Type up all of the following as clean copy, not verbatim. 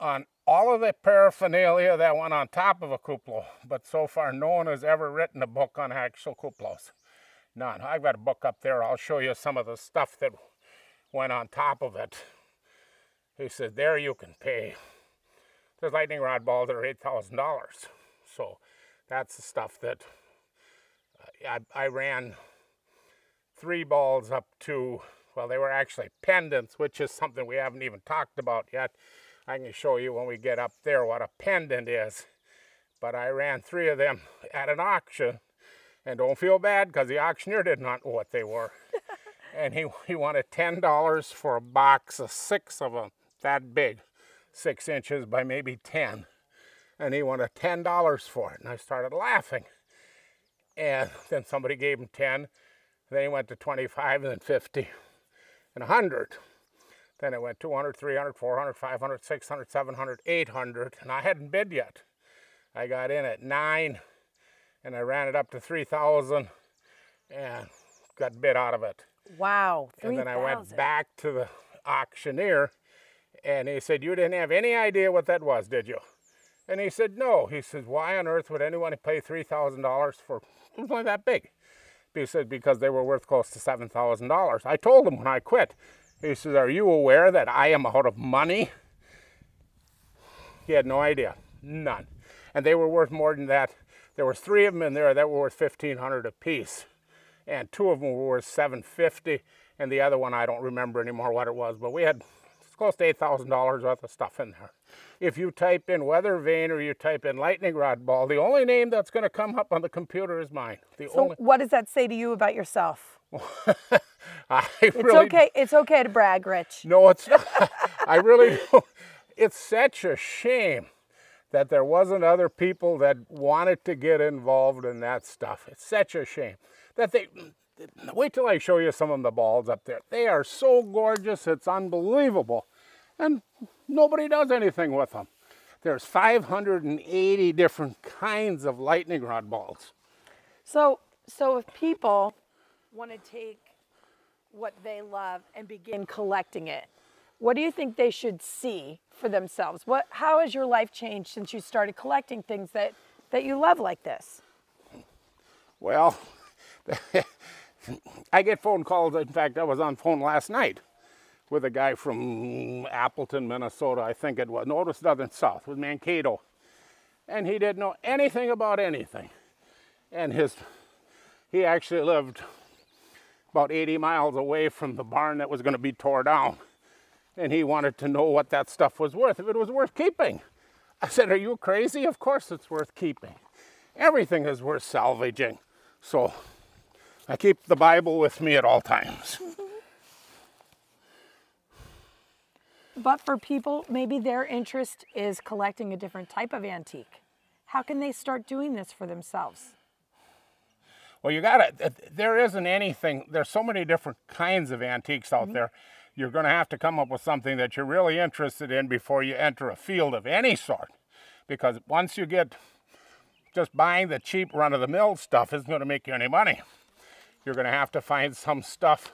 on all of the paraphernalia that went on top of a cupola, but so far no one has ever written a book on actual cupolas. None. I've got a book up there. I'll show you some of the stuff that went on top of it. He said, there you can pay. There's lightning rod balls that are $8,000. So that's the stuff that I ran 3 balls up to, well, they were actually pendants, which is something we haven't even talked about yet. I can show you when we get up there what a pendant is. But I ran 3 of them at an auction. And don't feel bad because the auctioneer did not know what they were. and he wanted $10 for a box of six of them, that big, 6 inches by maybe 10. And he wanted $10 for it, and I started laughing. And then somebody gave him 10, then he went to 25, and then 50, and 100. Then it went 200, 300, 400, 500, 600, 700, 800, and I hadn't bid yet. I got in at 9, and I ran it up to 3,000, and got bid out of it. Wow, 3,000. And then I went back to the auctioneer, and he said, "You didn't have any idea what that was, did you?" And he said, "No." He says, "Why on earth would anyone pay $3,000 for something that big?" He said, "Because they were worth close to $7,000. I told him when I quit. He says, "Are you aware that I am out of money?" He had no idea, none. And they were worth more than that. There was 3 of them in there that were worth $1,500 apiece. And 2 of them were worth $750, and the other one, I don't remember anymore what it was, but we had close to $8,000 worth of stuff in there. If you type in weather vane or you type in lightning rod ball, the only name that's going to come up on the computer is mine. What does that say to you about yourself? It's okay to brag, Rich. No, it's not. I really don't. It's such a shame that there wasn't other people that wanted to get involved in that stuff. It's such a shame that they... Wait till I show you some of the balls up there. They are so gorgeous, it's unbelievable. And nobody does anything with them. There's 580 different kinds of lightning rod balls. So if people want to take what they love and begin collecting it, what do you think they should see for themselves? How has your life changed since you started collecting things that you love like this? Well, I get phone calls. In fact, I was on phone last night with a guy from Appleton, Minnesota, I think it was. No, it was Southern South, with Mankato. And he didn't know anything about anything. And he actually lived about 80 miles away from the barn that was going to be tore down. And he wanted to know what that stuff was worth, if it was worth keeping. I said, "Are you crazy? Of course it's worth keeping. Everything is worth salvaging." So I keep the Bible with me at all times. But for people, maybe their interest is collecting a different type of antique. How can they start doing this for themselves? Well, there isn't anything. There's so many different kinds of antiques out there. You're going to have to come up with something that you're really interested in before you enter a field of any sort. Because once you get just buying the cheap run-of-the-mill stuff, isn't going to make you any money. You're going to have to find some stuff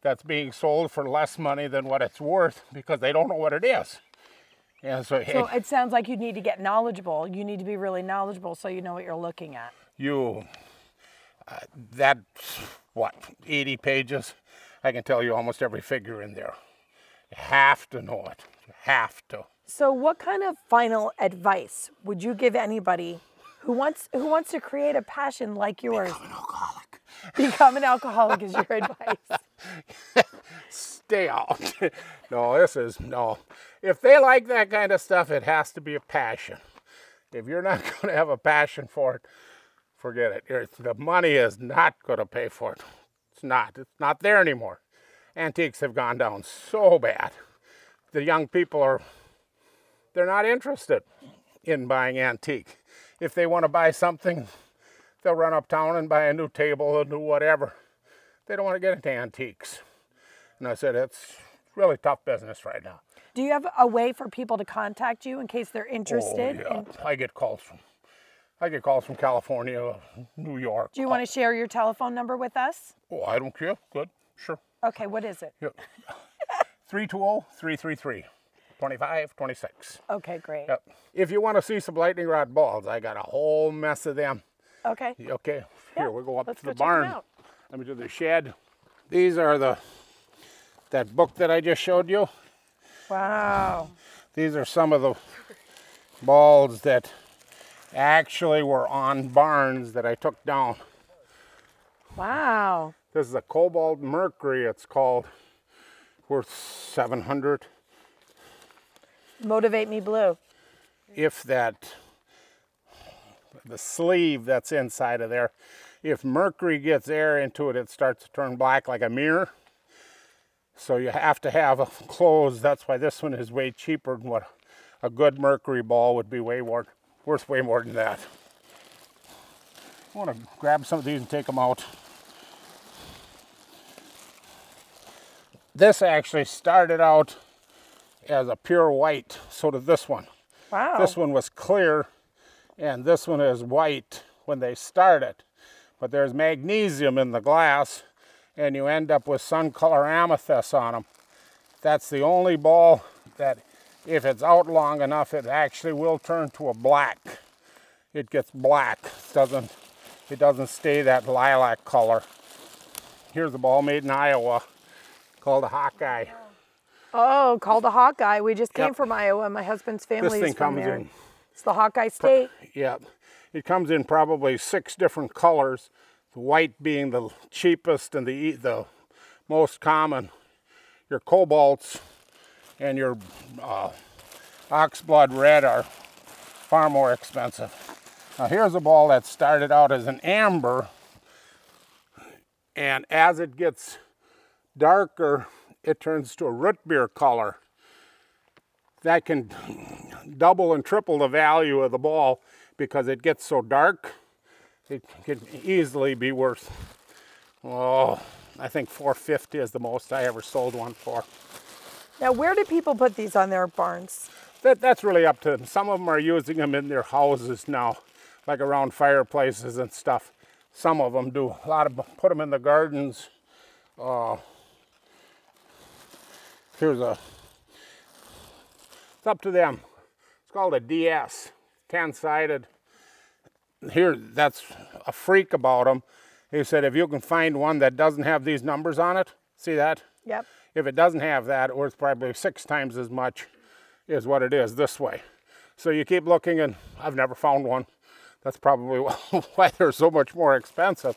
that's being sold for less money than what it's worth, because they don't know what it is. And so it sounds like you need to get knowledgeable. You need to be really knowledgeable so you know what you're looking at. That's what, 80 pages? I can tell you almost every figure in there. You have to know it. You have to. So what kind of final advice would you give anybody who wants to create a passion like yours? Become an alcoholic. Become an alcoholic is your advice. Stay out. No. If they like that kind of stuff, it has to be a passion. If you're not going to have a passion for it, forget it. The money is not going to pay for it. It's not. It's not there anymore. Antiques have gone down so bad. The young people they're not interested in buying antique. If they want to buy something, they'll run uptown and buy a new table, a new whatever. They don't want to get into antiques. And I said, it's really tough business right now. Do you have a way for people to contact you in case they're interested? Oh, yeah. I get calls from California, New York. Do you want to share your telephone number with us? Oh, I don't care. Good. Sure. Okay, what is it? Yeah. 320-333. 2526. Okay, great. Yep. If you want to see some lightning rod balls, I got a whole mess of them. Okay. Okay. Here, yeah. We'll go up to the barn. Let me do the shed. These are that book that I just showed you. Wow. These are some of the balls that actually were on barns that I took down. Wow. This is a cobalt mercury, it's called, worth $700. Motivate Me Blue. If the sleeve that's inside of there, if mercury gets air into it, it starts to turn black like a mirror. So you have to have clothes. That's why this one is way cheaper than what a good mercury ball would be, worth way more than that. I want to grab some of these and take them out. This actually started out as a pure white, so did this one. Wow. This one was clear, and this one is white when they started. But there's magnesium in the glass, and you end up with sun color amethyst on them. That's the only ball that, if it's out long enough, it actually will turn to a black. It gets black. It doesn't stay that lilac color. Here's a ball made in Iowa. Called a Hawkeye. Oh, called a Hawkeye. We just came from Iowa. My husband's family is from there. It's the Hawkeye State. Yep. It comes in probably 6 different colors, the white being the cheapest and the most common. Your cobalts and your oxblood red are far more expensive. Now here's a ball that started out as an amber, and as it gets darker, it turns to a root beer color. That can double and triple the value of the ball because it gets so dark. It could easily be worth, I think $450 is the most I ever sold one for. Now, where do people put these on their barns? That's really up to them. Some of them are using them in their houses now, like around fireplaces and stuff. Some of them do. A lot of them put them in the gardens. It's up to them. It's called a DS, 10-sided. Here, that's a freak about them. He said, if you can find one that doesn't have these numbers on it, see that? Yep. If it doesn't have that, or it's probably 6 times as much is what it is this way. So you keep looking, and I've never found one. That's probably why they're so much more expensive.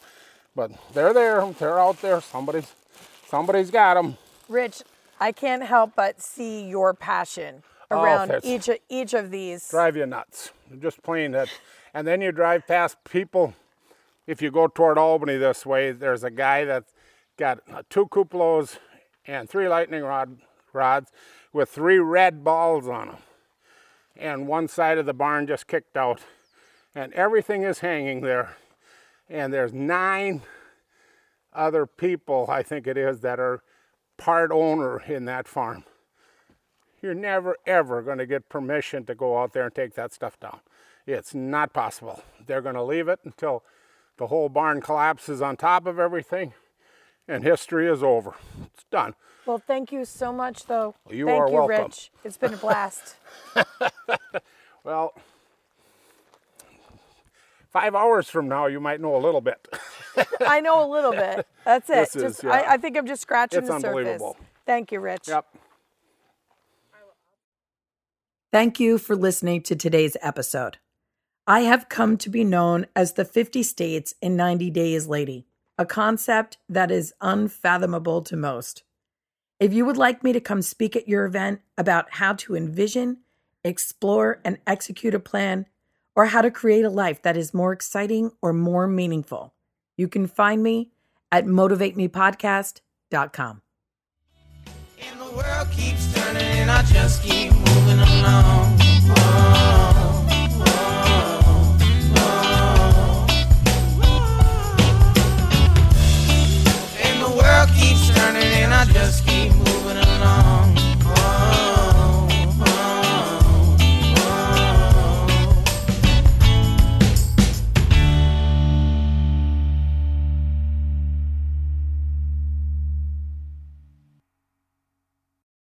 But they're there. They're out there. Somebody's got them. Rich, I can't help but see your passion around each of these. Drive you nuts. Just plain that. And then you drive past people. If you go toward Albany this way, there's a guy that's got 2 cupolas and 3 lightning rods with 3 red balls on them. And one side of the barn just kicked out. And everything is hanging there. And there's 9 other people, I think it is, that are part owner in that farm. You're never, ever going to get permission to go out there and take that stuff down. It's not possible. They're going to leave it until the whole barn collapses on top of everything, and history is over. It's done. Well, thank you so much, though. You are welcome. Thank you, Rich. It's been a blast. Well, 5 hours from now, you might know a little bit. I know a little bit. That's it. I think I'm just scratching the surface. It's unbelievable. Thank you, Rich. Yep. Thank you for listening to today's episode. I have come to be known as the 50 States in 90 Days Lady, a concept that is unfathomable to most. If you would like me to come speak at your event about how to envision, explore, and execute a plan, or how to create a life that is more exciting or more meaningful, you can find me at MotivateMePodcast.com. And the world keeps turning and I just keep moving along.